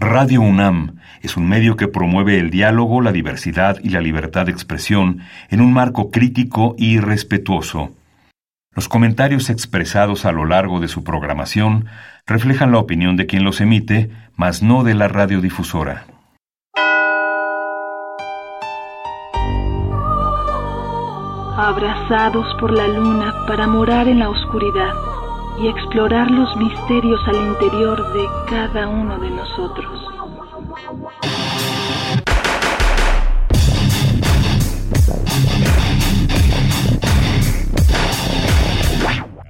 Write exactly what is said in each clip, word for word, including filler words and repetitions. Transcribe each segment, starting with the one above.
Radio UNAM es un medio que promueve el diálogo, la diversidad y la libertad de expresión en un marco crítico y respetuoso. Los comentarios expresados a lo largo de su programación reflejan la opinión de quien los emite, mas no de la radiodifusora. Abrazados por la luna para morar en la oscuridad y explorar los misterios al interior de cada uno de nosotros.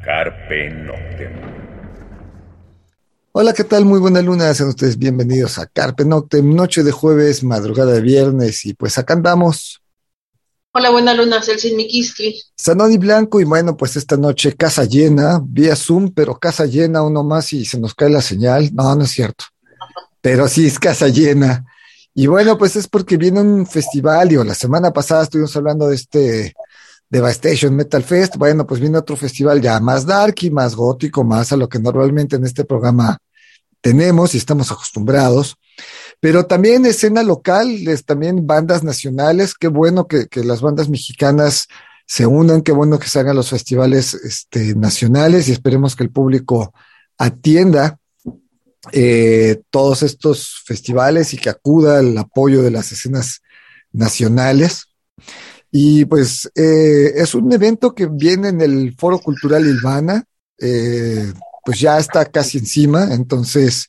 Carpe Noctem. Hola, ¿qué tal? Muy buena luna, sean ustedes bienvenidos a Carpe Noctem, noche de jueves, madrugada de viernes, y pues acá andamos. Hola, buena luna, Celsin Miquistri. Sanoni Blanco, y bueno, pues esta noche casa llena, vía Zoom, pero casa llena, uno más y se nos cae la señal. No, no es cierto, pero sí es casa llena. Y bueno, pues es porque viene un festival, digo, la semana pasada estuvimos hablando de este Devastation Metal Fest. Bueno, pues viene otro festival ya más dark y más gótico, más a lo que normalmente en este programa tenemos y estamos acostumbrados. Pero también escena local, es también bandas nacionales. Qué bueno que, que las bandas mexicanas se unan, qué bueno que se hagan los festivales este, nacionales, y esperemos que el público atienda eh, todos estos festivales y que acuda al apoyo de las escenas nacionales. Y pues eh, es un evento que viene en el Foro Cultural Ilvana, eh, pues ya está casi encima, entonces...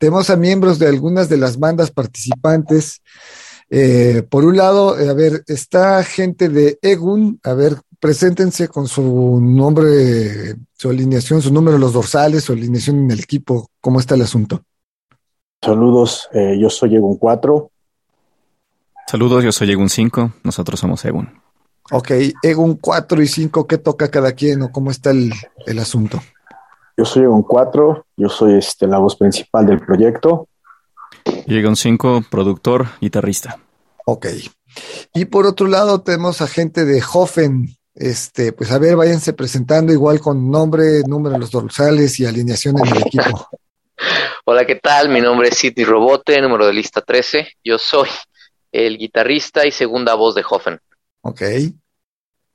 Tenemos a miembros de algunas de las bandas participantes. Eh, por un lado, eh, a ver, está gente de EGUN. A ver, preséntense con su nombre, su alineación, su número, los dorsales, su alineación en el equipo. ¿Cómo está el asunto? Saludos, eh, yo soy EGUN cuatro. Saludos, yo soy EGUN cinco. Nosotros somos EGUN. Ok, EGUN cuatro y cinco, ¿qué toca cada quien o cómo está el, el asunto? Yo soy EGUN cuatro, yo soy este, la voz principal del proyecto. Y EGUN cinco, productor, guitarrista. Ok. Y por otro lado tenemos a gente de Hoffen. Este, pues a ver, váyanse presentando igual con nombre, número de los dorsales y alineación en el equipo. Hola, ¿qué tal? Mi nombre es City Robote, número de lista trece. Yo soy el guitarrista y segunda voz de Hoffen. Ok.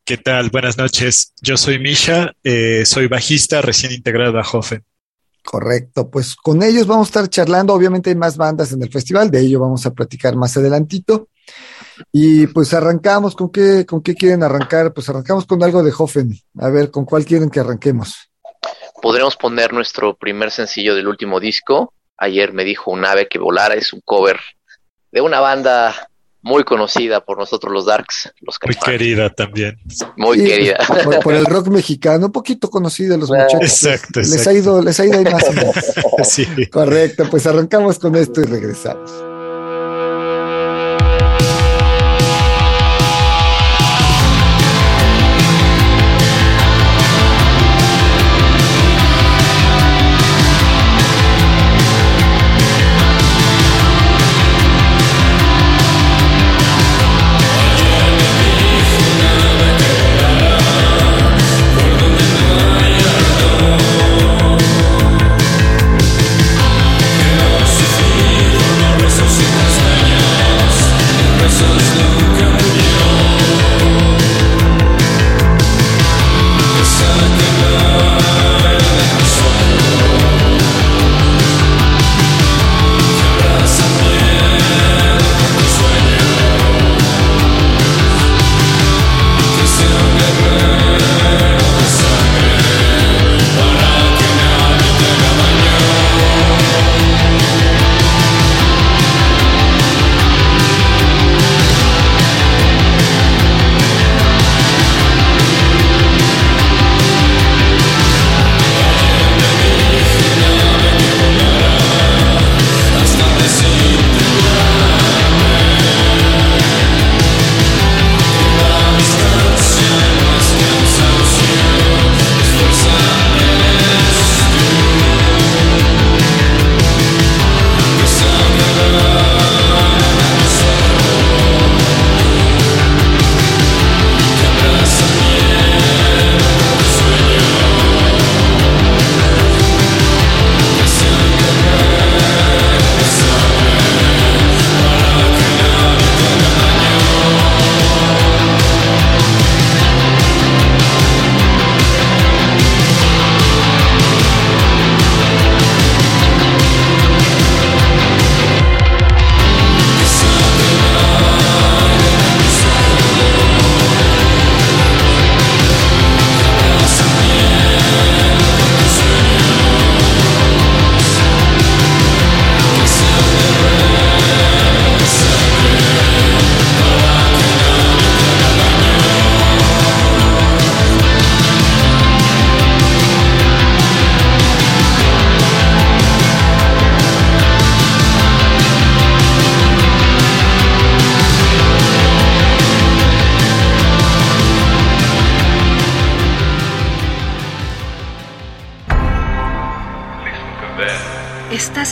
¿Qué tal? Buenas noches. Yo soy Misha, eh, soy bajista recién integrado a Hoffen. Correcto, pues con ellos vamos a estar charlando. Obviamente hay más bandas en el festival, de ello vamos a platicar más adelantito. Y pues arrancamos, ¿con qué, con qué quieren arrancar? Pues arrancamos con algo de Hoffen. A ver, ¿con cuál quieren que arranquemos? Podremos poner nuestro primer sencillo del último disco. Ayer me dijo un ave que volara, es un cover de una banda... muy conocida por nosotros los Darks, los Caifanes. Muy querida también. Muy sí, querida. Por, por el rock mexicano, un poquito conocida los muchachos. Exacto, les, exacto. Les ha ido, les ha ido ahí más. Sí. Correcto, pues arrancamos con esto y regresamos. This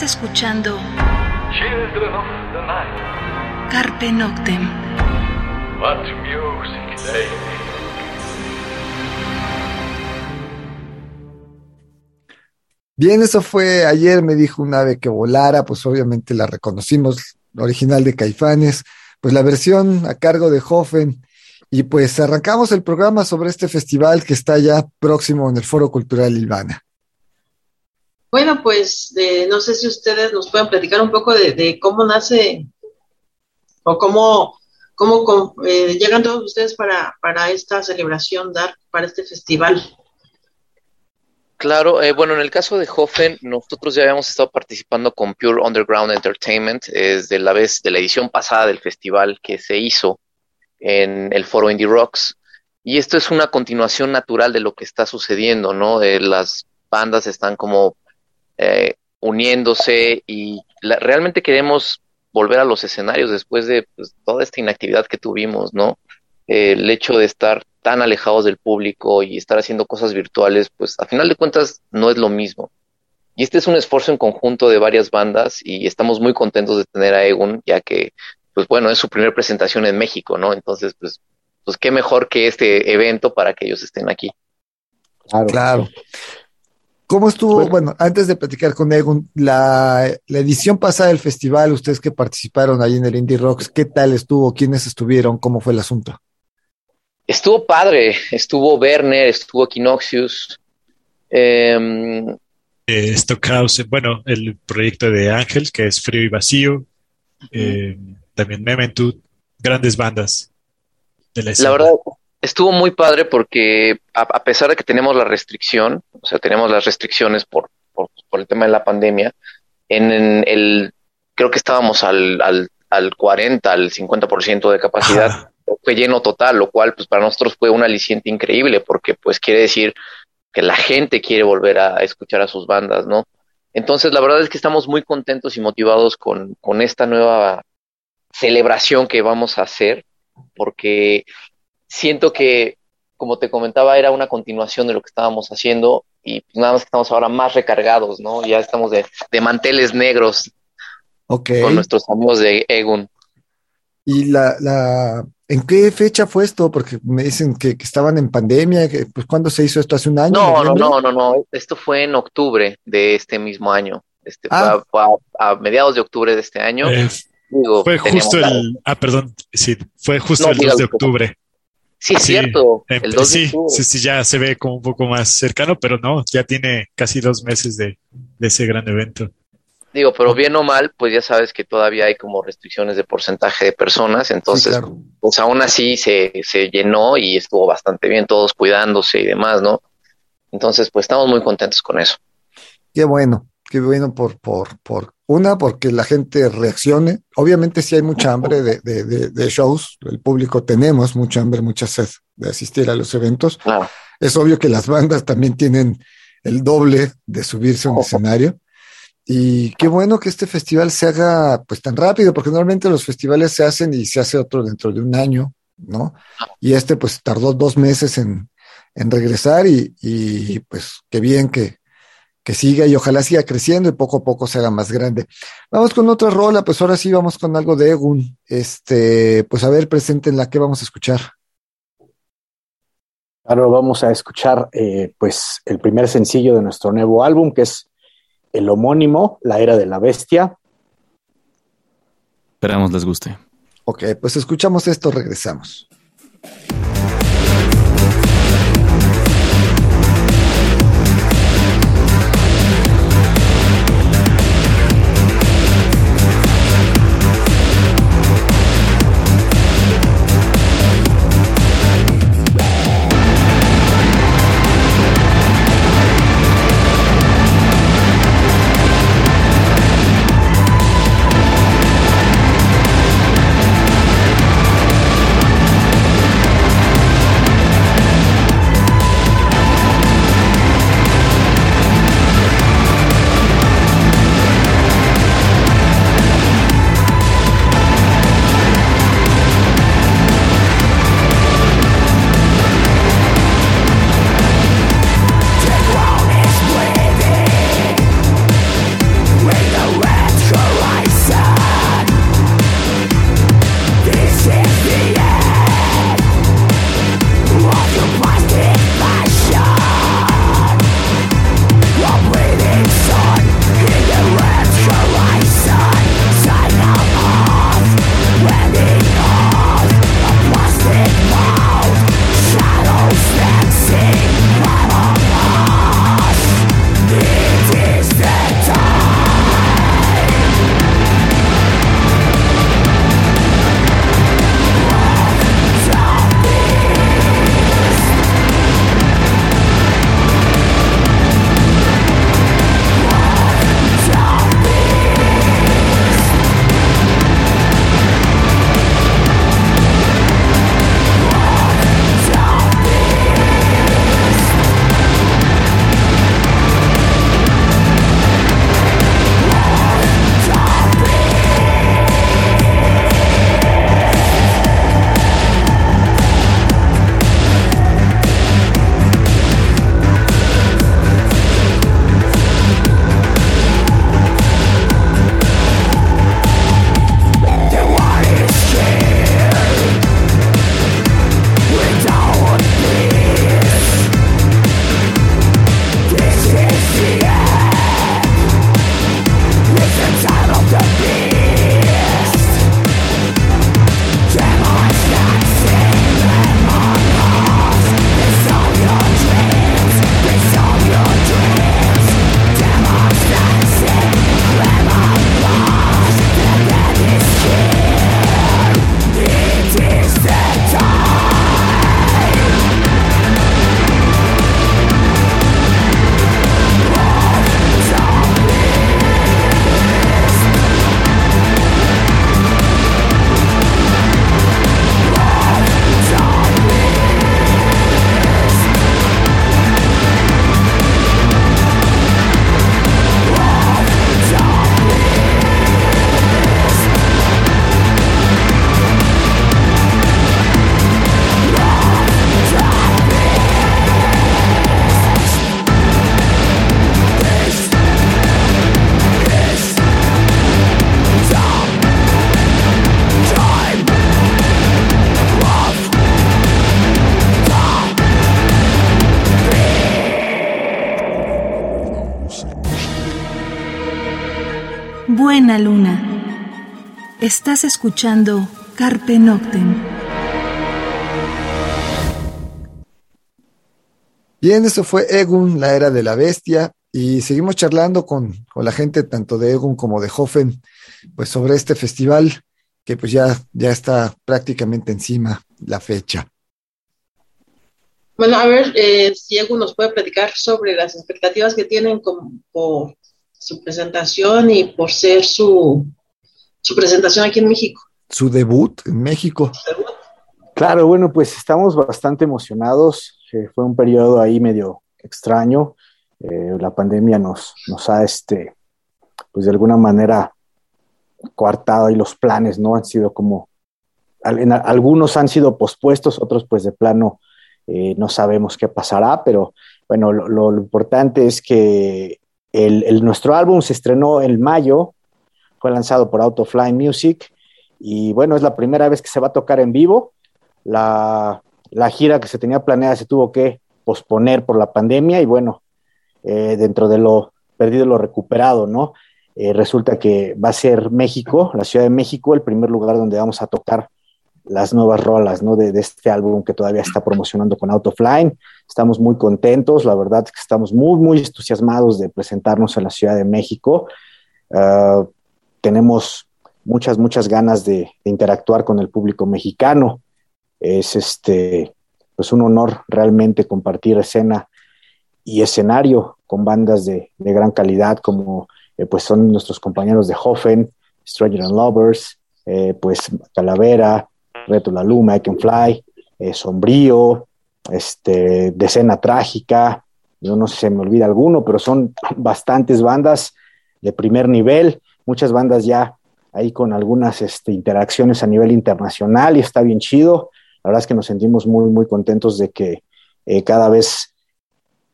Estás escuchando Children of the Night, Carpe Noctem. What music they make. Bien, eso fue Ayer me dijo un ave que volara, pues obviamente la reconocimos, la original de Caifanes, pues la versión a cargo de Hoffen. Y pues arrancamos el programa sobre este festival que está ya próximo en el Foro Cultural Ilvana. Bueno, pues de, no sé si ustedes nos pueden platicar un poco de, de cómo nace o cómo, cómo, cómo eh, llegan todos ustedes para, para esta celebración, Dark, para este festival. Claro, eh, bueno, en el caso de Hoffen, nosotros ya habíamos estado participando con Pure Underground Entertainment eh, desde la vez de la edición pasada del festival que se hizo en el Foro Indie Rocks, y esto es una continuación natural de lo que está sucediendo, ¿no? Eh, las bandas están como eh, uniéndose y la, realmente queremos volver a los escenarios después de pues, toda esta inactividad que tuvimos, ¿no? Eh, el hecho de estar tan alejados del público y estar haciendo cosas virtuales, pues a final de cuentas no es lo mismo. Y este es un esfuerzo en conjunto de varias bandas y estamos muy contentos de tener a EGUN, ya que pues bueno, es su primera presentación en México, ¿no? Entonces, pues, pues qué mejor que este evento para que ellos estén aquí. Claro. claro. ¿Cómo estuvo? Bueno, bueno antes de platicar con Egun, la, la edición pasada del festival, ustedes que participaron ahí en el Indie Rocks, ¿qué tal estuvo? ¿Quiénes estuvieron? ¿Cómo fue el asunto? Estuvo padre. Estuvo Werner, estuvo Kinoxius. Eh, eh, Stockhausen, bueno, el proyecto de Ángel, que es Frío y Vacío. Eh, uh-huh. También Memento, grandes bandas de la, la verdad, estuvo muy padre porque a, a pesar de que tenemos la restricción, o sea, tenemos las restricciones por, por, por el tema de la pandemia, en, en el, creo que estábamos al, al, al cuarenta, al cincuenta por ciento de capacidad, Ajá. fue lleno total, lo cual pues para nosotros fue un aliciente increíble porque pues quiere decir que la gente quiere volver a, a escuchar a sus bandas, ¿no? Entonces la verdad es que estamos muy contentos y motivados con, con esta nueva celebración que vamos a hacer, porque siento que, como te comentaba, era una continuación de lo que estábamos haciendo y nada más que estamos ahora más recargados, ¿no? Ya estamos de, de manteles negros okay. con nuestros amigos de EGUN. ¿Y la, la en qué fecha fue esto? Porque me dicen que, que estaban en pandemia, que, pues ¿cuándo se hizo esto? ¿Hace un año? No, no, no, no, no, esto fue en octubre de este mismo año, este, ah. fue a, fue a, a mediados de octubre de este año. Es. Digo, fue justo la... el, ah, perdón, sí, fue justo no, el dos de octubre. Sí, es sí, cierto. El dos sí, de octubre. Sí, sí, ya se ve como un poco más cercano, pero no, ya tiene casi dos meses de, de ese gran evento. Digo, pero bien o mal, pues ya sabes que todavía hay como restricciones de porcentaje de personas, entonces, sí, claro. pues aún así se, se llenó y estuvo bastante bien, todos cuidándose y demás, ¿no? Entonces, pues estamos muy contentos con eso. Qué bueno, qué bueno por, por, por. Una, porque la gente reaccione. Obviamente sí hay mucha hambre de, de, de, de shows. El público tenemos mucha hambre, mucha sed de asistir a los eventos. Ah. Es obvio que las bandas también tienen el doble de subirse a un escenario. Y qué bueno que este festival se haga pues tan rápido, porque normalmente los festivales se hacen y se hace otro dentro de un año, ¿no? Y este pues tardó dos meses en, en regresar y, y pues qué bien que que siga y ojalá siga creciendo y poco a poco se haga más grande. Vamos con otra rola, pues ahora sí vamos con algo de EGUN. Este, pues a ver, preséntenla, ¿qué vamos a escuchar? Claro, vamos a escuchar eh, pues el primer sencillo de nuestro nuevo álbum, que es el homónimo, La Era de la Bestia. Esperamos les guste. Ok, pues escuchamos esto, regresamos. Buena luna. Estás escuchando Carpe Noctem. Bien, esto fue E G U N, la era de la bestia, y seguimos charlando con, con la gente tanto de E G U N como de Hoffen, pues sobre este festival que pues ya, ya está prácticamente encima la fecha. Bueno, a ver eh, si E G U N nos puede platicar sobre las expectativas que tienen con, con su presentación y por ser su, su presentación aquí en México. Su debut en México. Debut. Claro, bueno, pues estamos bastante emocionados. Eh, fue un periodo ahí medio extraño. Eh, la pandemia nos, nos ha, este, pues de alguna manera, coartado y los planes, ¿no? Han sido como, en, en, algunos han sido pospuestos, otros pues de plano eh, no sabemos qué pasará, pero bueno, lo, lo, lo importante es que El, el, nuestro álbum se estrenó en mayo, fue lanzado por Out of Line Music y bueno, es la primera vez que se va a tocar en vivo. La, la gira que se tenía planeada se tuvo que posponer por la pandemia y bueno, eh, dentro de lo perdido, lo recuperado, ¿no? Eh, resulta que va a ser México, la Ciudad de México, el primer lugar donde vamos a tocar las nuevas rolas, ¿no? De, de este álbum que todavía está promocionando con Out of Line. Estamos muy contentos, la verdad es que estamos muy, muy entusiasmados de presentarnos en la Ciudad de México. Uh, tenemos muchas, muchas ganas de, de interactuar con el público mexicano. Es este, pues un honor realmente compartir escena y escenario con bandas de, de gran calidad, como eh, pues son nuestros compañeros de Hoffen, Stranger and Lovers, eh, pues Calavera, Reto la Luma, I Can Fly, eh, Sombrío, este, Decena Trágica, yo no sé si se me olvida alguno, pero son bastantes bandas de primer nivel, muchas bandas ya ahí con algunas este, interacciones a nivel internacional y está bien chido. La verdad es que nos sentimos muy, muy contentos de que eh, cada vez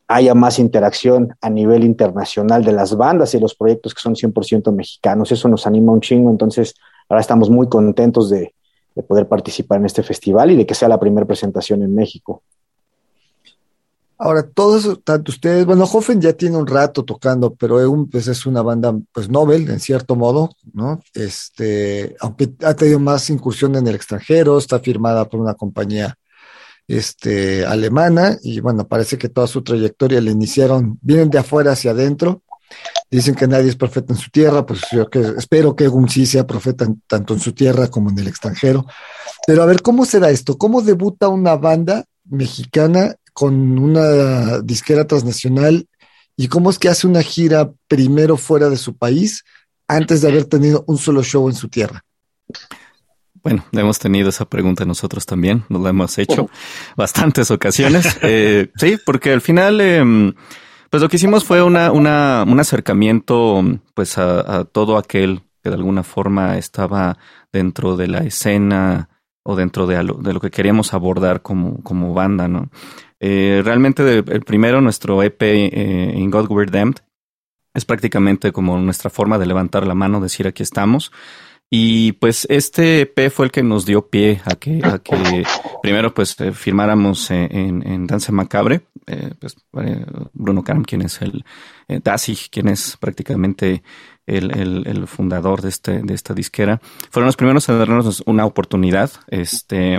haya más interacción a nivel internacional de las bandas y los proyectos que son cien por ciento mexicanos. Eso nos anima un chingo, entonces ahora estamos muy contentos de de poder participar en este festival y de que sea la primera presentación en México. Ahora, todos, tanto ustedes, bueno, Hoffen ya tiene un rato tocando, pero E U M, pues, es una banda pues novel, en cierto modo, ¿no? Este, aunque ha tenido más incursión en el extranjero, está firmada por una compañía este, alemana, y bueno, parece que toda su trayectoria la iniciaron, vienen de afuera hacia adentro. Dicen que nadie es profeta en su tierra, pues yo que, espero que E G U N sí sea profeta en, tanto en su tierra como en el extranjero. Pero a ver, ¿cómo será esto? ¿Cómo debuta una banda mexicana con una disquera transnacional? ¿Y cómo es que hace una gira primero fuera de su país antes de haber tenido un solo show en su tierra? Bueno, hemos tenido esa pregunta nosotros también, nos la hemos hecho bastantes ocasiones. Eh, sí, porque al final... Eh, Pues lo que hicimos fue una, una, un acercamiento pues a, a todo aquel que de alguna forma estaba dentro de la escena o dentro de, lo, de lo que queríamos abordar como, como banda, ¿no? Eh, realmente de, el primero, nuestro E P eh, In God We're Damned, es prácticamente como nuestra forma de levantar la mano, decir aquí estamos. Y pues este E P fue el que nos dio pie a que, a que primero pues firmáramos en, en Danza Macabre, eh, pues Bruno Karam, quien es el eh, Dasig, quien es prácticamente el, el, el fundador de este, de esta disquera, fueron los primeros a darnos una oportunidad, este,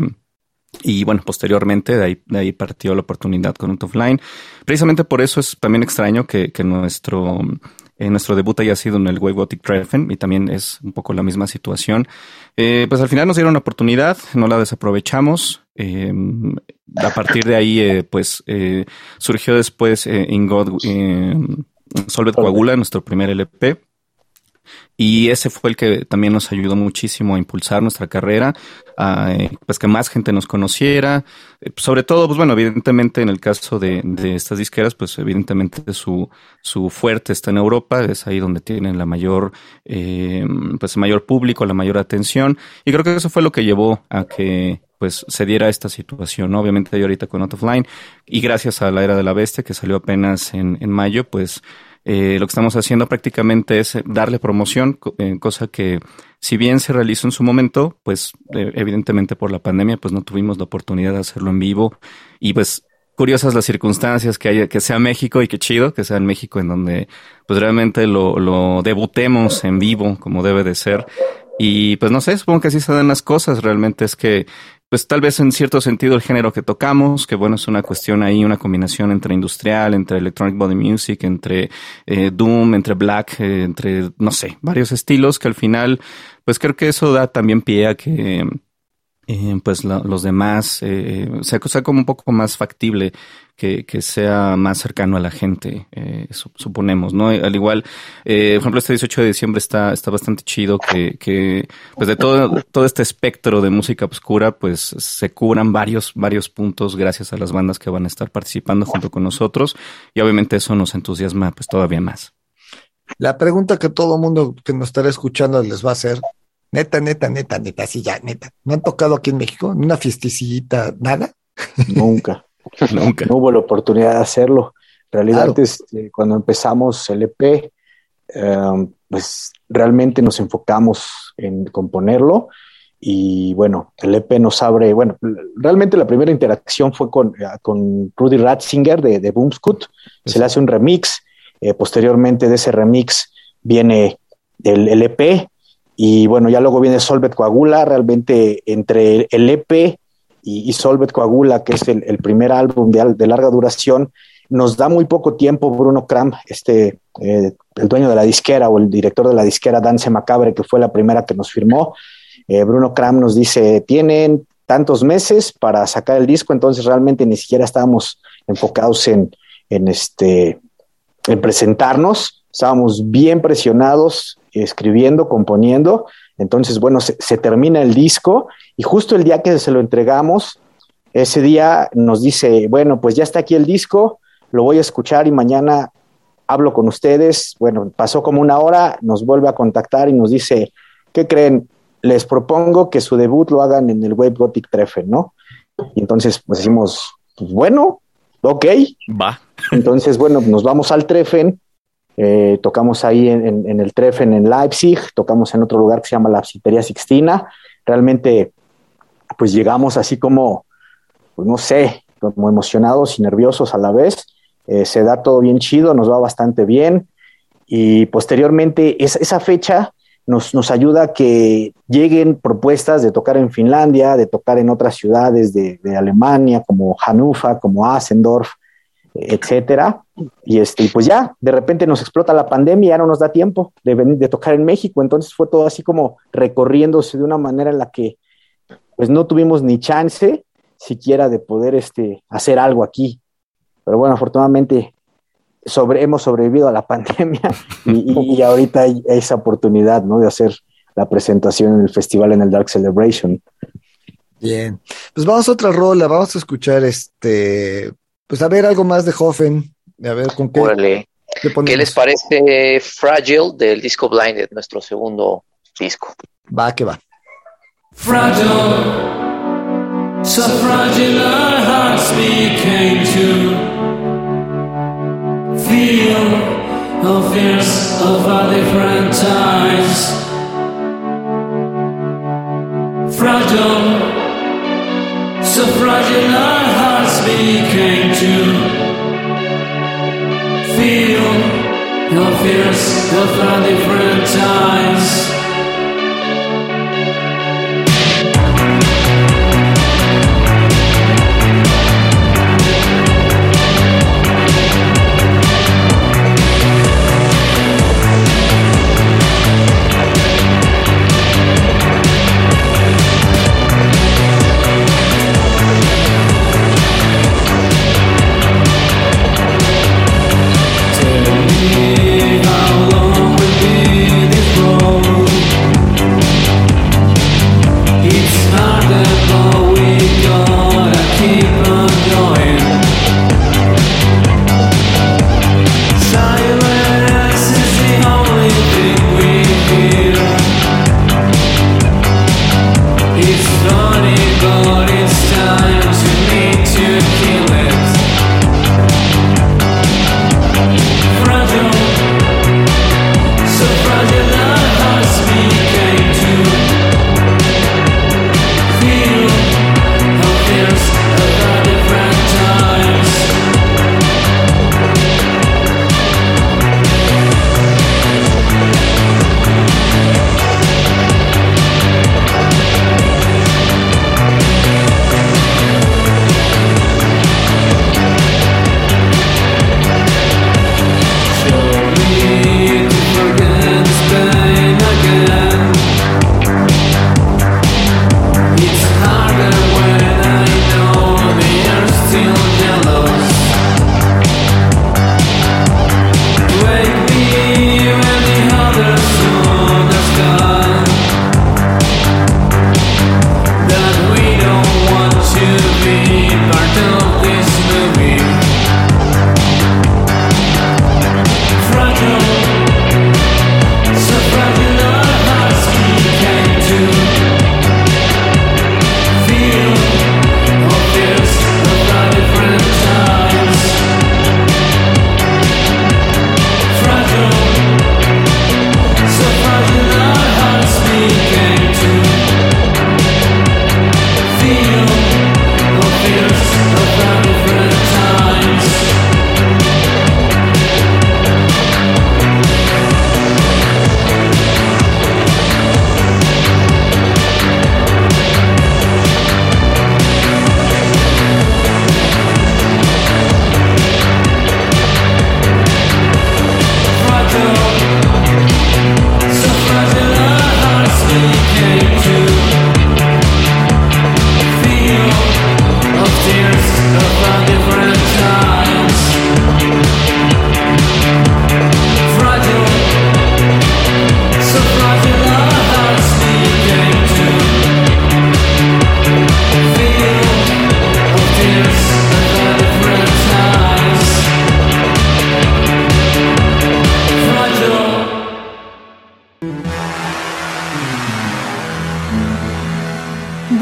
y bueno, posteriormente de ahí, de ahí partió la oportunidad con Out of Line. Precisamente por eso es también extraño que, que nuestro Eh, nuestro debut haya sido en el Wave Gothic Treffen y también es un poco la misma situación. Eh, pues al final nos dieron una oportunidad, no la desaprovechamos. Eh, a partir de ahí, eh, pues eh, surgió después eh, In God, eh, Solvet Coagula, nuestro primer L P. Y ese fue el que también nos ayudó muchísimo a impulsar nuestra carrera, a pues que más gente nos conociera. Sobre todo, pues bueno, evidentemente en el caso de, de estas disqueras, pues evidentemente su, su fuerte está en Europa, es ahí donde tienen la mayor, eh, pues mayor público, la mayor atención. Y creo que eso fue lo que llevó a que pues se diera esta situación, ¿no? Obviamente yo ahorita con Out of Line y gracias a La Era de la Bestia que salió apenas en, en mayo, pues Eh, lo que estamos haciendo prácticamente es darle promoción, eh, cosa que si bien se realizó en su momento, pues eh, evidentemente por la pandemia pues no tuvimos la oportunidad de hacerlo en vivo y pues curiosas las circunstancias que haya, que sea México, y qué chido que sea en México, en donde pues realmente lo, lo debutemos en vivo como debe de ser. Y pues no sé, supongo que así se dan las cosas. Realmente es que pues tal vez en cierto sentido el género que tocamos, que bueno, es una cuestión ahí, una combinación entre industrial, entre electronic body music, entre eh, doom, entre black, eh, entre, no sé, varios estilos que al final, pues creo que eso da también pie a que eh, pues la, los demás eh, sea, sea como un poco más factible, que, que sea más cercano a la gente, eh, suponemos, ¿no? Al igual, eh, por ejemplo, este dieciocho de diciembre está, está bastante chido que, que, pues de todo, todo este espectro de música oscura, pues se cubran varios, varios puntos gracias a las bandas que van a estar participando junto con nosotros, y obviamente eso nos entusiasma pues todavía más. La pregunta que todo mundo que nos estará escuchando les va a hacer, neta, neta, neta, neta, sí, ya, neta, ¿no han tocado aquí en México? ¿En una fiestecita, nada? Nunca. Nunca. No hubo la oportunidad de hacerlo. En realidad, claro, antes, eh, cuando empezamos el E P, eh, pues realmente nos enfocamos en componerlo, y bueno, el E P nos abre, bueno, realmente la primera interacción fue con, con Rudy Ratzinger de, de Boomscoot. Sí. Se le hace un remix, eh, posteriormente de ese remix viene el, el E P, y bueno, ya luego viene Solvet Coagula. Realmente entre el E P y, y Solvet Coagula, que es el, el primer álbum de, de larga duración, nos da muy poco tiempo. Bruno Karam, este, eh, el dueño de la disquera, o el director de la disquera Danse Macabre, que fue la primera que nos firmó, eh, Bruno Karam nos dice, tienen tantos meses para sacar el disco. Entonces realmente ni siquiera estábamos enfocados en, en, este, en presentarnos, estábamos bien presionados, escribiendo, componiendo. Entonces, bueno, se, se termina el disco, y justo el día que se lo entregamos, ese día nos dice, bueno, pues ya está aquí el disco, lo voy a escuchar y mañana hablo con ustedes. Bueno, pasó como una hora, nos vuelve a contactar y nos dice, ¿qué creen? Les propongo que su debut lo hagan en el Wave Gothic Treffen, ¿no? Y entonces, pues decimos, bueno, ok. Va. Entonces, bueno, nos vamos al Treffen. Eh, tocamos ahí en, en, en el Treffen en Leipzig, tocamos en otro lugar que se llama la Psitería Sixtina. Realmente, pues llegamos así como, pues no sé, como emocionados y nerviosos a la vez. Eh, se da todo bien chido, nos va bastante bien. Y posteriormente, es, esa fecha nos, nos ayuda a que lleguen propuestas de tocar en Finlandia, de tocar en otras ciudades de, de Alemania, como Hannover, como Asendorf, etcétera. Y este, pues ya, de repente nos explota la pandemia y ya no nos da tiempo de, venir, de tocar en México. Entonces fue todo así como recorriéndose de una manera en la que pues no tuvimos ni chance siquiera de poder este, hacer algo aquí. Pero bueno, afortunadamente sobre, hemos sobrevivido a la pandemia y, y ahorita hay esa oportunidad, ¿no?, de hacer la presentación en el festival, en el Dark Celebration. Bien, pues vamos a otra rola, vamos a escuchar este... Pues a ver algo más de Hoffen, a ver con qué. Órale. ¿Qué, ¿Qué les parece Fragile del disco Blinded, nuestro segundo disco? Va que va. Fragile, so fragile our hearts became to feel the fears of our different times. Fragile, so fragile our hearts became. No fears of our different times. Oh,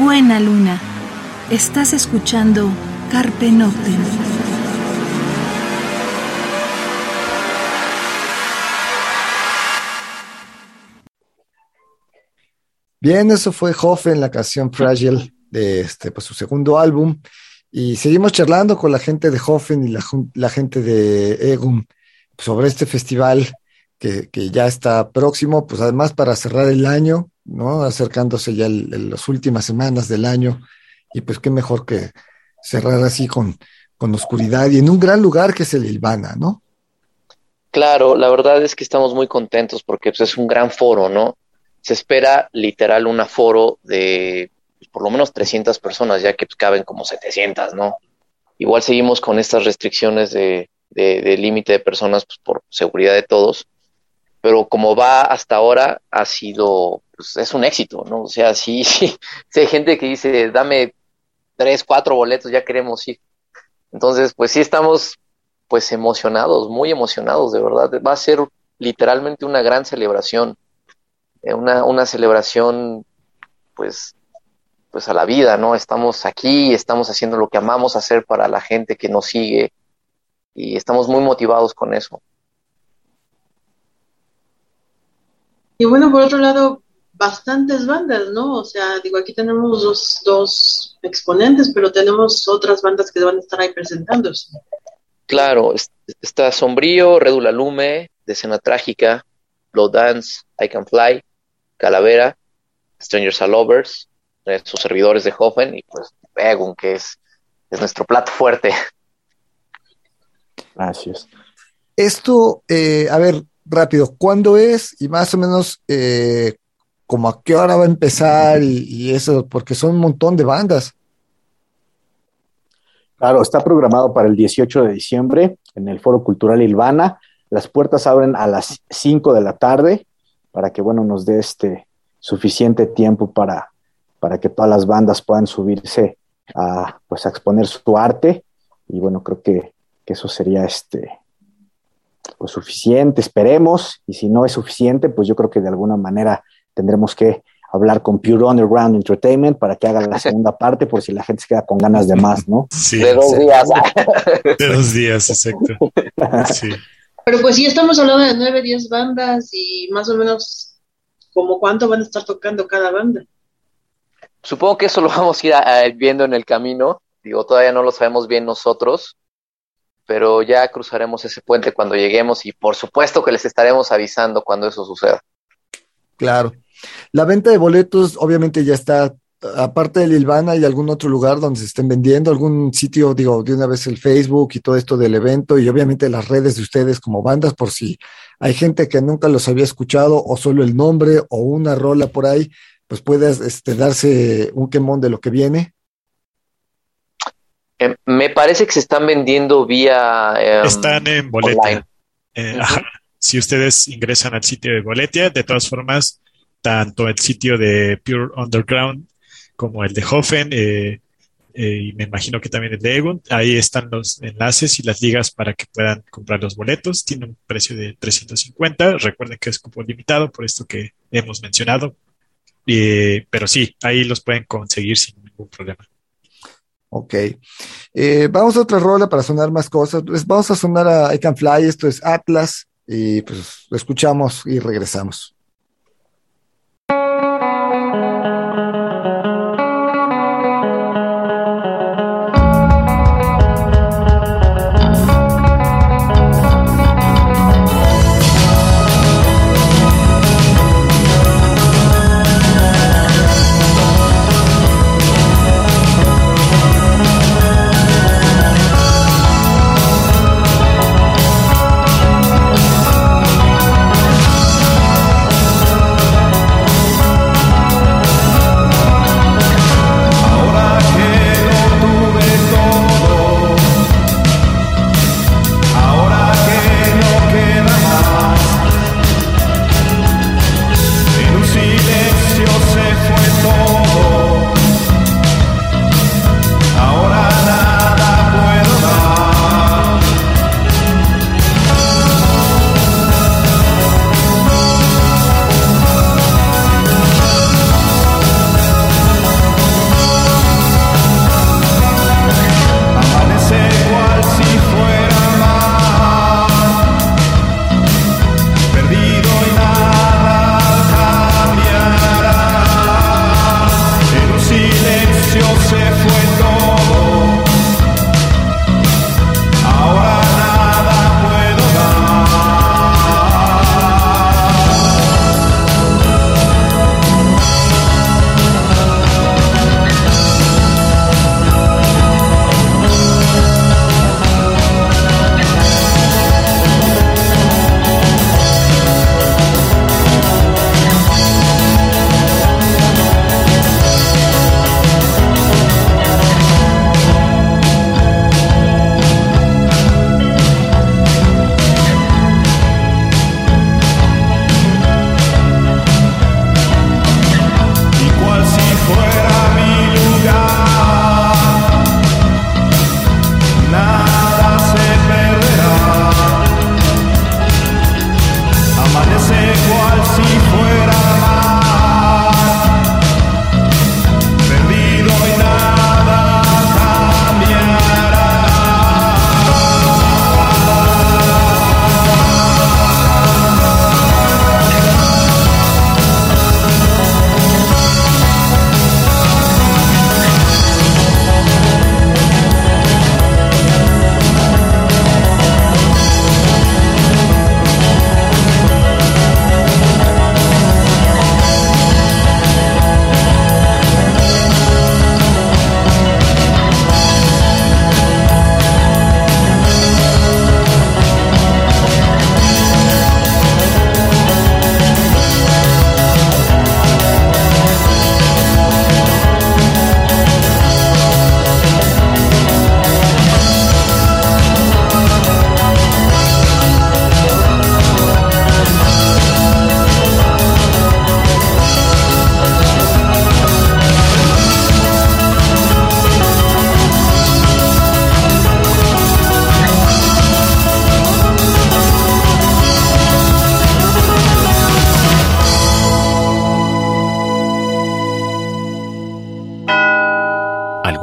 Buena luna, estás escuchando Carpe Noctem. Bien, eso fue Hoffen, la canción Fragile de este, pues, su segundo álbum, y seguimos charlando con la gente de Hoffen y la, la gente de E G U N sobre este festival que, que ya está próximo, pues además para cerrar el año, ¿no? Acercándose ya el, el, las últimas semanas del año, y pues qué mejor que cerrar así con, con oscuridad y en un gran lugar que es el Ilvana, ¿no? Claro, la verdad es que estamos muy contentos porque pues, es un gran foro, ¿no? Se espera literal un aforo de pues, por lo menos trescientas personas, ya que pues, caben como setecientas, ¿no? Igual seguimos con estas restricciones de, de, de límite de personas pues, por seguridad de todos, pero como va hasta ahora, ha sido, pues es un éxito, ¿no? O sea, sí, sí, sí hay gente que dice, dame tres, cuatro boletos, ya queremos ir. Entonces, pues sí estamos pues emocionados, muy emocionados, de verdad. Va a ser literalmente una gran celebración. Una, una celebración, pues, pues a la vida, ¿no? Estamos aquí, estamos haciendo lo que amamos hacer para la gente que nos sigue y estamos muy motivados con eso. Y bueno, por otro lado, bastantes bandas, ¿no? O sea, digo, aquí tenemos dos, dos exponentes, pero tenemos otras bandas que van a estar ahí presentándose. Claro, está Sombrío, Reto la Luma, Decena Trágica, Blow Dance, I Can Fly, Calavera, Stranger and Lovers, eh, sus servidores de Hoffen y pues E G U N, que es, es nuestro plato fuerte. Gracias. Esto, eh, a ver, rápido, ¿cuándo es? Y más o menos, eh, ¿como a qué hora va a empezar? Y, y eso, porque son un montón de bandas. Claro, está programado para el dieciocho de diciembre en el Foro Cultural Ilvana. Las puertas abren a las cinco de la tarde para que, bueno, nos dé este suficiente tiempo para, para que todas las bandas puedan subirse a, pues, a exponer su arte. Y, bueno, creo que, que eso sería este, pues, suficiente, esperemos. Y si no es suficiente, pues yo creo que de alguna manera tendremos que hablar con Pure Underground Entertainment para que hagan la segunda parte por si la gente se queda con ganas de más, ¿no? Sí, de dos días. De dos días, exacto. Sí. Pero pues sí, estamos hablando de nueve, diez bandas y más o menos como cuánto van a estar tocando cada banda. Supongo que eso lo vamos a ir a, a viendo en el camino. Digo, todavía no lo sabemos bien nosotros, pero ya cruzaremos ese puente cuando lleguemos y por supuesto que les estaremos avisando cuando eso suceda. Claro. La venta de boletos obviamente ya está, aparte del Ilvana y algún otro lugar donde se estén vendiendo, algún sitio, digo, de una vez el Facebook y todo esto del evento y obviamente las redes de ustedes como bandas por si hay gente que nunca los había escuchado o solo el nombre o una rola por ahí, pues puedas este, darse un quemón de lo que viene. Eh, me parece que se están vendiendo vía... Eh, están en Boletia. Eh, uh-huh. Ajá. Si ustedes ingresan al sitio de Boletia, de todas formas, tanto el sitio de Pure Underground como el de Hoffen, eh, eh, y me imagino que también el de E G U N. Ahí están los enlaces y las ligas para que puedan comprar los boletos. Tiene un precio de trescientos cincuenta. Recuerden que es cupo limitado, por esto que hemos mencionado. Eh, pero sí, ahí los pueden conseguir sin ningún problema. Ok. Eh, vamos a otra rola para sonar más cosas. Pues vamos a sonar a I Can Fly. Esto es Atlas. Y pues lo escuchamos y regresamos.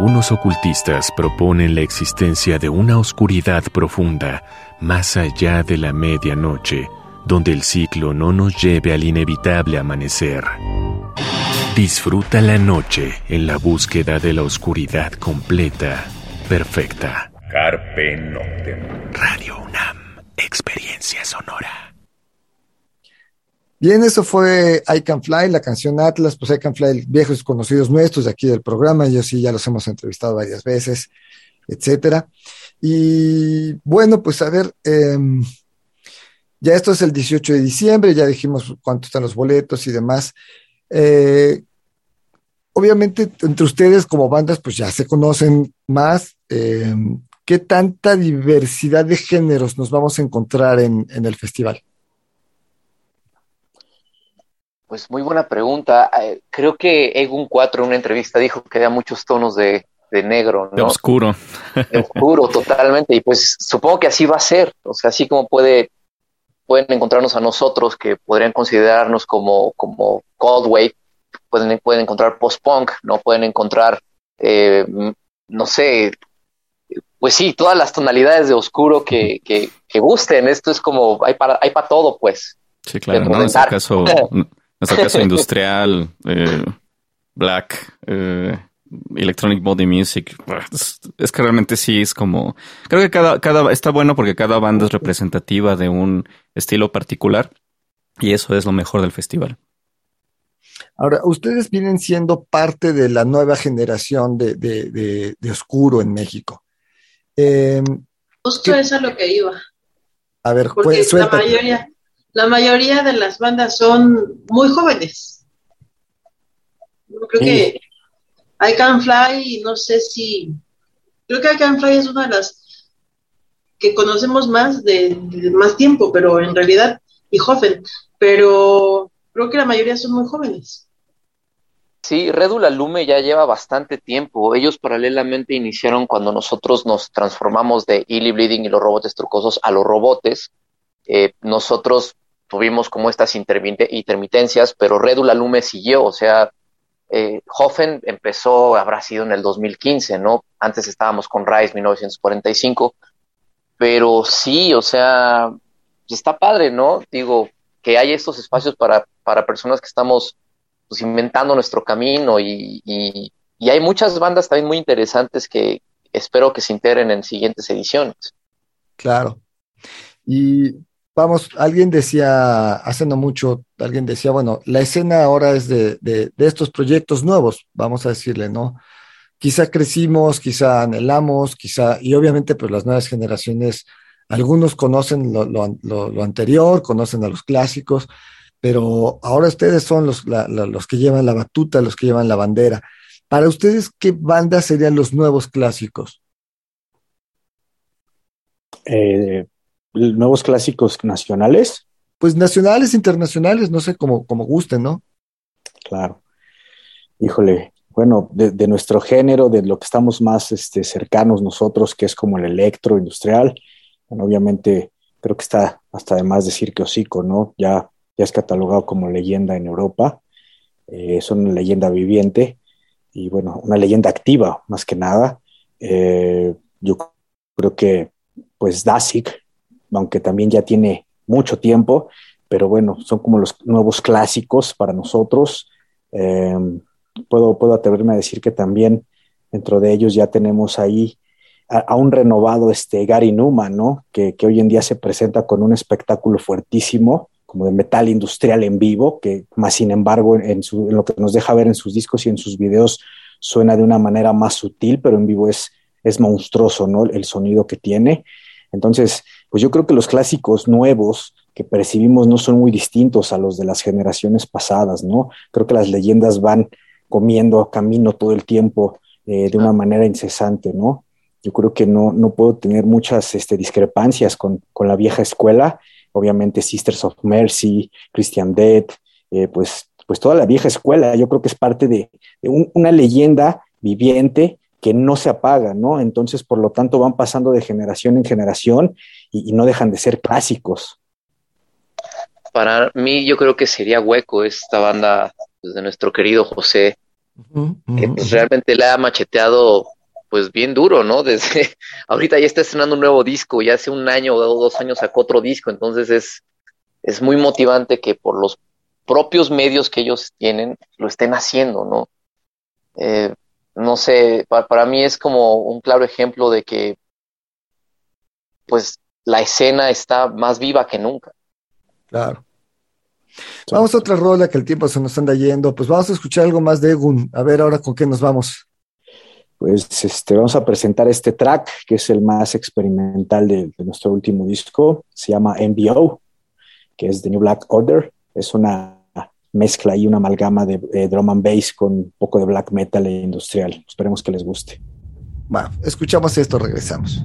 algunos ocultistas proponen la existencia de una oscuridad profunda más allá de la medianoche, donde el ciclo no nos lleve al inevitable amanecer. Disfruta la noche en la búsqueda de la oscuridad completa, perfecta. Carpe Noctem. Radio UNAM, experiencia sonora. Bien, eso fue I Can Fly, la canción Atlas. Pues I Can Fly, viejos conocidos nuestros de aquí del programa, yo sí ya los hemos entrevistado varias veces, etcétera. Y bueno, pues a ver, eh, ya esto es el dieciocho de diciembre, ya dijimos cuánto están los boletos y demás. Eh, obviamente, entre ustedes como bandas, pues ya se conocen más. Eh, ¿Qué tanta diversidad de géneros nos vamos a encontrar en, en el festival? Pues muy buena pregunta. Eh, creo que Egun cuatro en una entrevista dijo que había muchos tonos de, de negro, ¿no? De oscuro. De oscuro, totalmente. Y pues supongo que así va a ser. O sea, así como puede, pueden encontrarnos a nosotros, que podrían considerarnos como, como Cold Wave, pueden, pueden encontrar post-punk, ¿no? Pueden encontrar, eh, no sé, pues sí, todas las tonalidades de oscuro que, que, que gusten. Esto es como, hay para, hay para todo, pues. Sí, claro, ¿no? En este caso... En este caso industrial, eh, black, eh, electronic body music. Es, es que realmente sí es como... Creo que cada, cada está bueno porque cada banda es representativa de un estilo particular y eso es lo mejor del festival. Ahora, ustedes vienen siendo parte de la nueva generación de, de, de, de oscuro en México. Eh, Justo ¿qué? Eso es lo que iba. A ver, porque pues, la mayoría... La mayoría de las bandas son muy jóvenes. Yo creo sí. que I Can Fly, no sé si... Creo que I Can Fly es una de las que conocemos más de, de más tiempo, pero en realidad, y Hoffen, pero creo que la mayoría son muy jóvenes. Sí, Reto la Luma ya lleva bastante tiempo. Ellos paralelamente iniciaron cuando nosotros nos transformamos de Illy Bleeding y los Robotes Trucosos a los Robotes. Eh, nosotros... tuvimos como estas intermite- intermitencias, pero Reto la Luma siguió, o sea, eh, Hoffen empezó, habrá sido en el dos mil quince, ¿no? Antes estábamos con Rise mil novecientos cuarenta y cinco, pero sí, o sea, está padre, ¿no? Digo, que hay estos espacios para, para personas que estamos pues, inventando nuestro camino y, y, y hay muchas bandas también muy interesantes que espero que se integren en siguientes ediciones. Claro. Y... Vamos, alguien decía, hace no mucho, alguien decía, bueno, la escena ahora es de, de, de estos proyectos nuevos, vamos a decirle, ¿no? Quizá crecimos, quizá anhelamos, quizá, y obviamente pues las nuevas generaciones, algunos conocen lo, lo, lo, lo anterior, conocen a los clásicos, pero ahora ustedes son los, la, la, los que llevan la batuta, los que llevan la bandera. Para ustedes, ¿qué bandas serían los nuevos clásicos? Eh... ¿Nuevos clásicos nacionales? Pues nacionales, internacionales, no sé, como, como gusten, ¿no? Claro. Híjole, bueno, de, de nuestro género, de lo que estamos más este, cercanos nosotros, que es como el electro industrial, bueno, obviamente creo que está hasta de más decir que Hocico, ¿no? Ya, ya es catalogado como leyenda en Europa, eh, es una leyenda viviente y bueno, una leyenda activa más que nada. Eh, yo creo que pues Dasig, aunque también ya tiene mucho tiempo, pero bueno, son como los nuevos clásicos para nosotros. Eh, puedo, puedo atreverme a decir que también dentro de ellos ya tenemos ahí a, a un renovado este Gary Numan, ¿no? Que, que hoy en día se presenta con un espectáculo fuertísimo, como de metal industrial en vivo, que más sin embargo en, su, en lo que nos deja ver en sus discos y en sus videos suena de una manera más sutil, pero en vivo es, es monstruoso, ¿no? El sonido que tiene. Entonces, pues yo creo que los clásicos nuevos que percibimos no son muy distintos a los de las generaciones pasadas, ¿no? Creo que las leyendas van comiendo camino todo el tiempo eh, de una manera incesante, ¿no? Yo creo que no, no puedo tener muchas este, discrepancias con, con la vieja escuela, obviamente Sisters of Mercy, Christian Death, eh, pues, pues toda la vieja escuela, yo creo que es parte de, de un, una leyenda viviente que no se apaga, ¿no? Entonces, por lo tanto, van pasando de generación en generación y, y no dejan de ser clásicos. Para mí, yo creo que sería Hueco esta banda pues, de nuestro querido José. Uh-huh, uh-huh. Que, pues, realmente la ha macheteado pues bien duro, ¿no? Desde ahorita ya está estrenando un nuevo disco, ya hace un año o dos años sacó otro disco, entonces es, es muy motivante que por los propios medios que ellos tienen lo estén haciendo, ¿no? Eh, no sé, para, para mí es como un claro ejemplo de que pues la escena está más viva que nunca. Claro. Vamos a otra rola, que el tiempo se nos anda yendo. Pues vamos a escuchar algo más de Egun. A ver ahora con qué nos vamos. Pues este, vamos a presentar este track, que es el más experimental de, de nuestro último disco. Se llama M B O, que es The New Black Order. Es una mezcla y una amalgama de eh, drum and bass con un poco de black metal e industrial. Esperemos que les guste. Bueno, escuchamos esto, regresamos.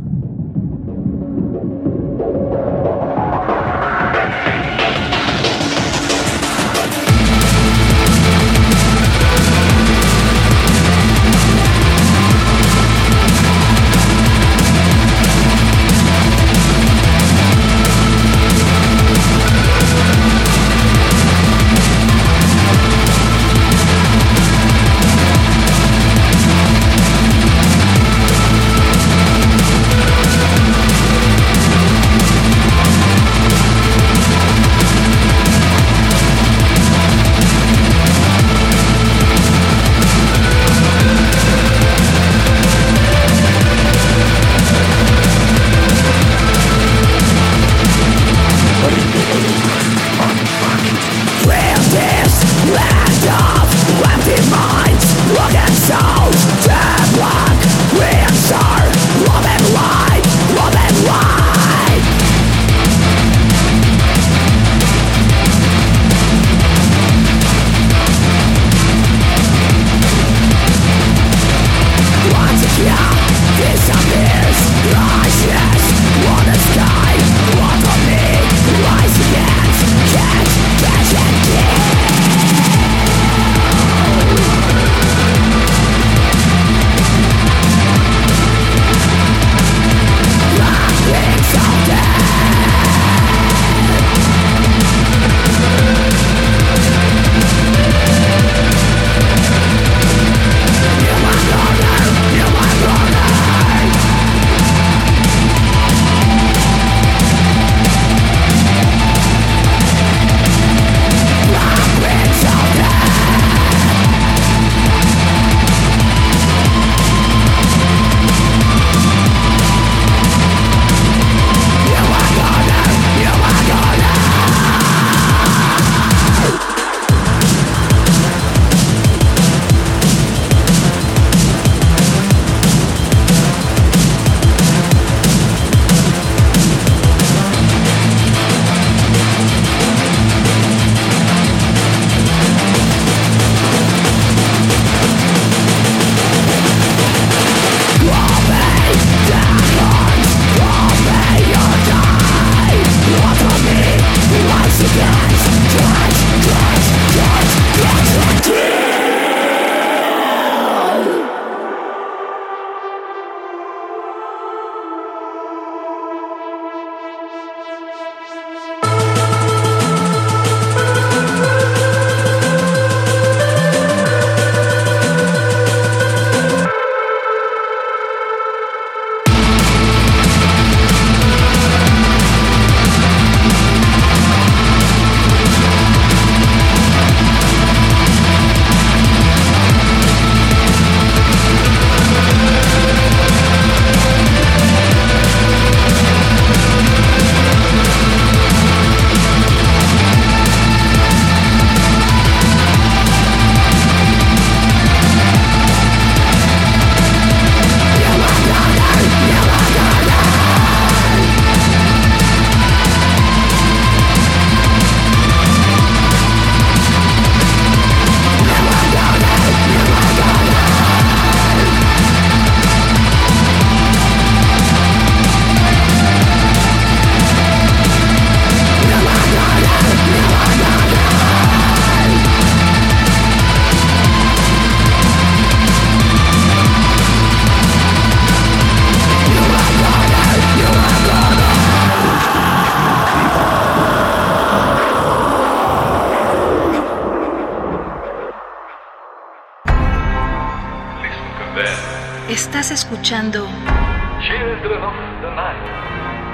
Estás escuchando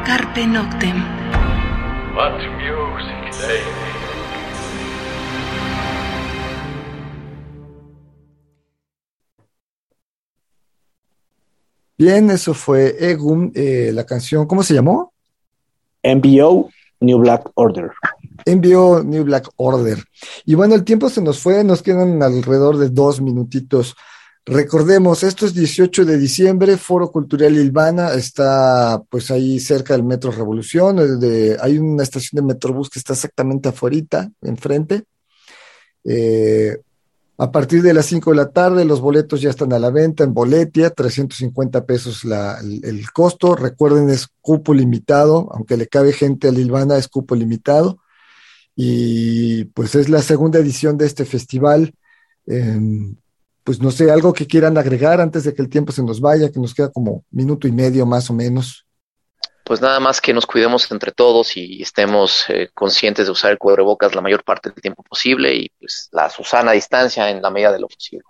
Carpe Noctem. What music they make. Bien, eso fue E G U N, eh, la canción, ¿cómo se llamó? M B O, New Black Order. M B O, New Black Order. Y bueno, el tiempo se nos fue, nos quedan alrededor de dos minutitos. Recordemos, esto es dieciocho de diciembre, Foro Cultural Ilvana, está pues ahí cerca del Metro Revolución, de, hay una estación de Metrobús que está exactamente afuera, enfrente. Eh... A partir de las cinco de la tarde, los boletos ya están a la venta en Boletia, trescientos cincuenta pesos la, el, el costo. Recuerden, es cupo limitado, aunque le cabe gente al Ilvana, es cupo limitado. Y pues es la segunda edición de este festival. Eh, pues no sé, algo que quieran agregar antes de que el tiempo se nos vaya, que nos queda como minuto y medio más o menos. Pues nada más que nos cuidemos entre todos y estemos eh, conscientes de usar el cubrebocas la mayor parte del tiempo posible y pues la Susana distancia en la medida de lo posible.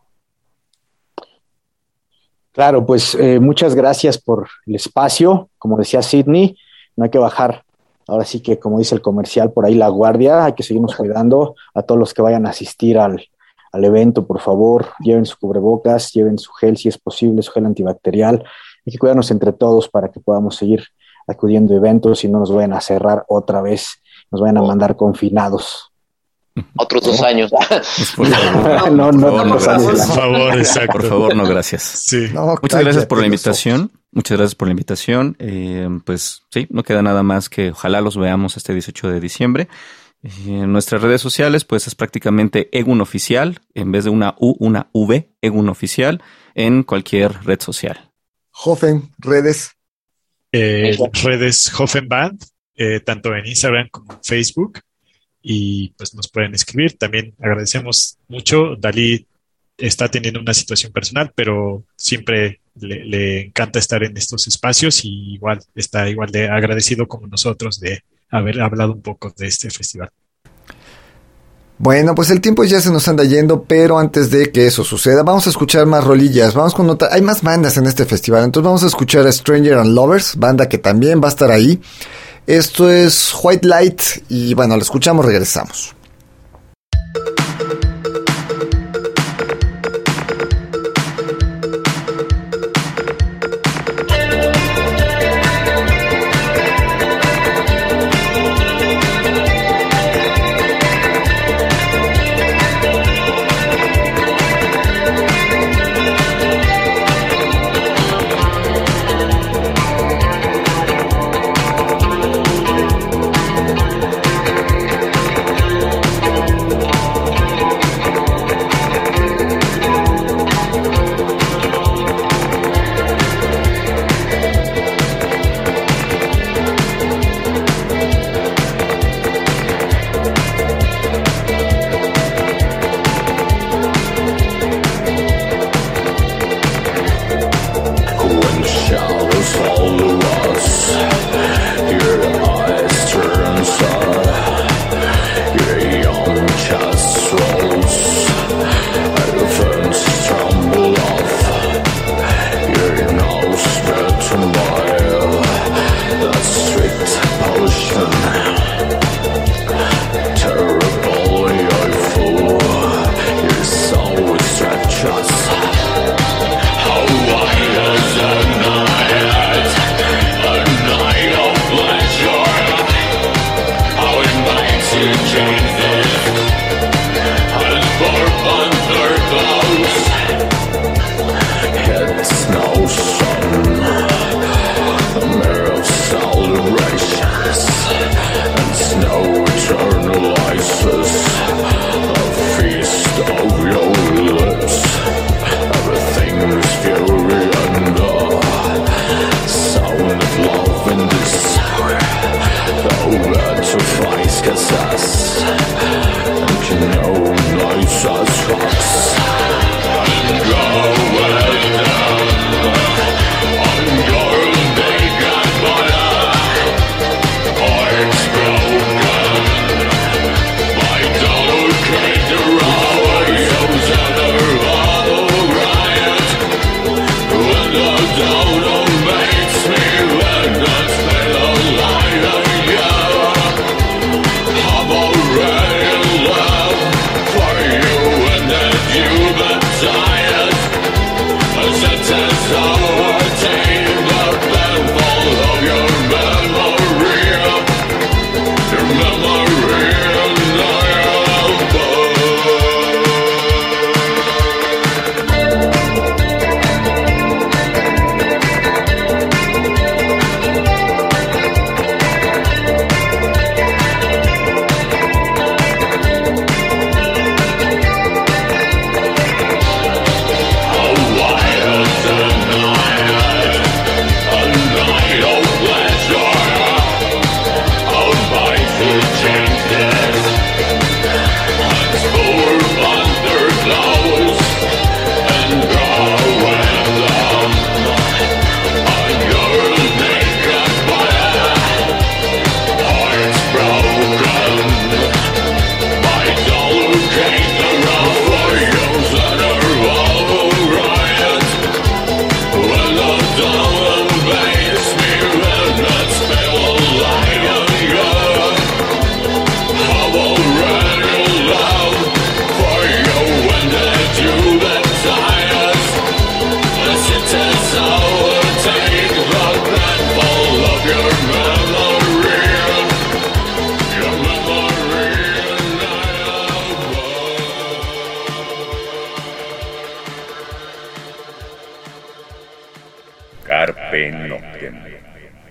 Claro, pues eh, muchas gracias por el espacio. Como decía Sidney, no hay que bajar. Ahora sí que, como dice el comercial, por ahí la guardia, hay que seguirnos cuidando. A todos los que vayan a asistir al, al evento, por favor, lleven su cubrebocas, lleven su gel si es posible, su gel antibacterial. Hay que cuidarnos entre todos para que podamos seguir acudiendo a eventos y no nos vayan a cerrar otra vez, nos vayan a mandar confinados. Otros dos años. No, no, otros años. Por favor, exacto. Por favor, no, gracias. Sí. No, muchas gracias por la invitación. Muchas gracias por la invitación. Eh, pues sí, no queda nada más que ojalá los veamos este dieciocho de diciembre. Eh, en nuestras redes sociales, pues es prácticamente E G U N Oficial, en vez de una U, una V, E G U N Oficial, en cualquier red social. Hoffen, redes. Eh, redes Hoffen Band, eh, tanto en Instagram como en Facebook, y pues nos pueden escribir. También agradecemos mucho. Dalí está teniendo una situación personal, pero siempre le, le encanta estar en estos espacios y igual está igual de agradecido como nosotros de haber hablado un poco de este festival. Bueno, pues el tiempo ya se nos anda yendo, pero antes de que eso suceda, vamos a escuchar más rolillas, vamos con otra, hay más bandas en este festival, entonces vamos a escuchar a Stranger and Lovers, banda que también va a estar ahí, esto es White Light, y bueno, lo escuchamos, regresamos. Carpe Noctem.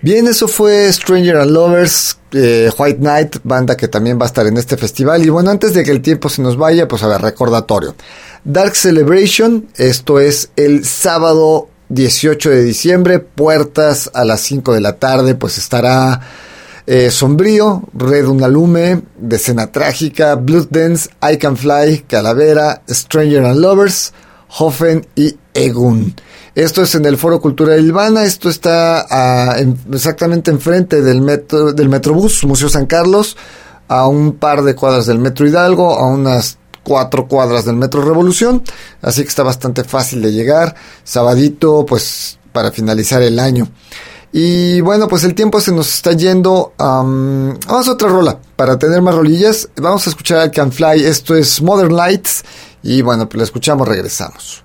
Bien, eso fue Stranger and Lovers, eh, White Knight, banda que también va a estar en este festival. Y bueno, antes de que el tiempo se nos vaya, pues a ver, recordatorio. Dark Celebration, esto es el sábado dieciocho de diciembre, puertas a las cinco de la tarde, pues estará eh, Sombrío, Reto la Luma, Decena Trágica, Blood Dance, I Can Fly, Calavera, Stranger and Lovers, Hoffen y E G U N. Esto es en el Foro Cultural Ilvana. Esto está a, en, exactamente enfrente del metro, del Metrobús, Museo San Carlos, a un par de cuadras del Metro Hidalgo, a unas cuatro cuadras del Metro Revolución, así que está bastante fácil de llegar, sabadito, pues para finalizar el año. Y bueno, pues el tiempo se nos está yendo. um, vamos a otra rola, para tener más rolillas. Vamos a escuchar I Can Fly, esto es Modern Lights, y bueno, pues lo escuchamos, regresamos.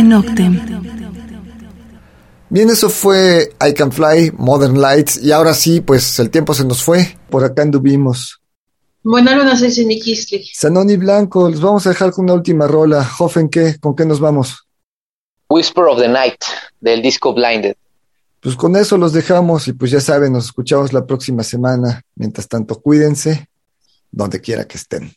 Noctem. Bien, eso fue I Can Fly, Modern Lights, y ahora sí, pues el tiempo se nos fue, por acá anduvimos. Buena luna, Celsin Miquistri. Sanoni Blanco, los vamos a dejar con una última rola. Hoffen, ¿qué? ¿Con qué nos vamos? Whisper of the Night, del disco Blinded. pues con eso los dejamos y pues ya saben, nos escuchamos la próxima semana. Mientras tanto, cuídense donde quiera que estén.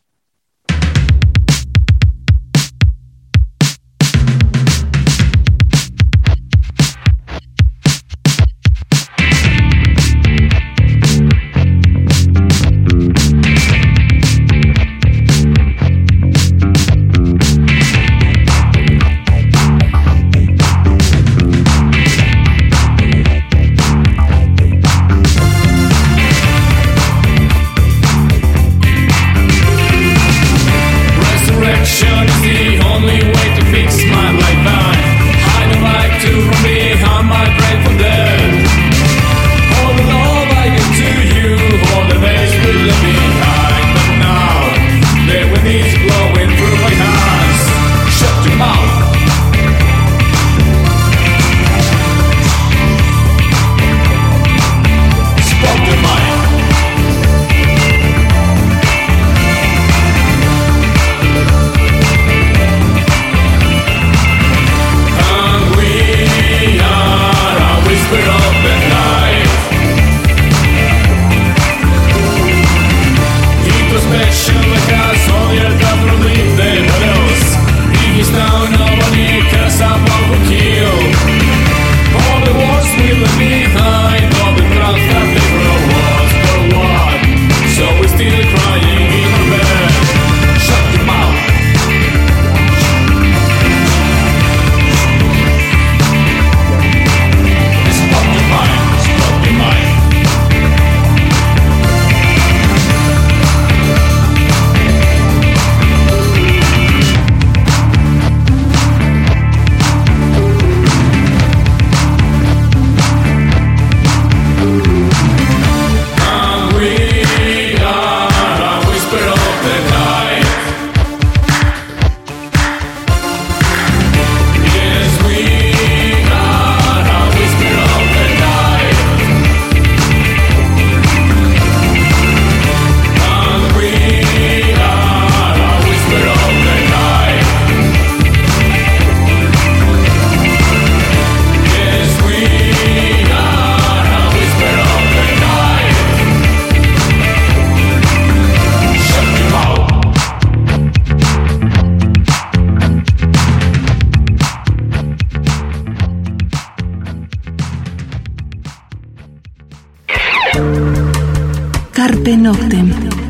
Carpe Noctem.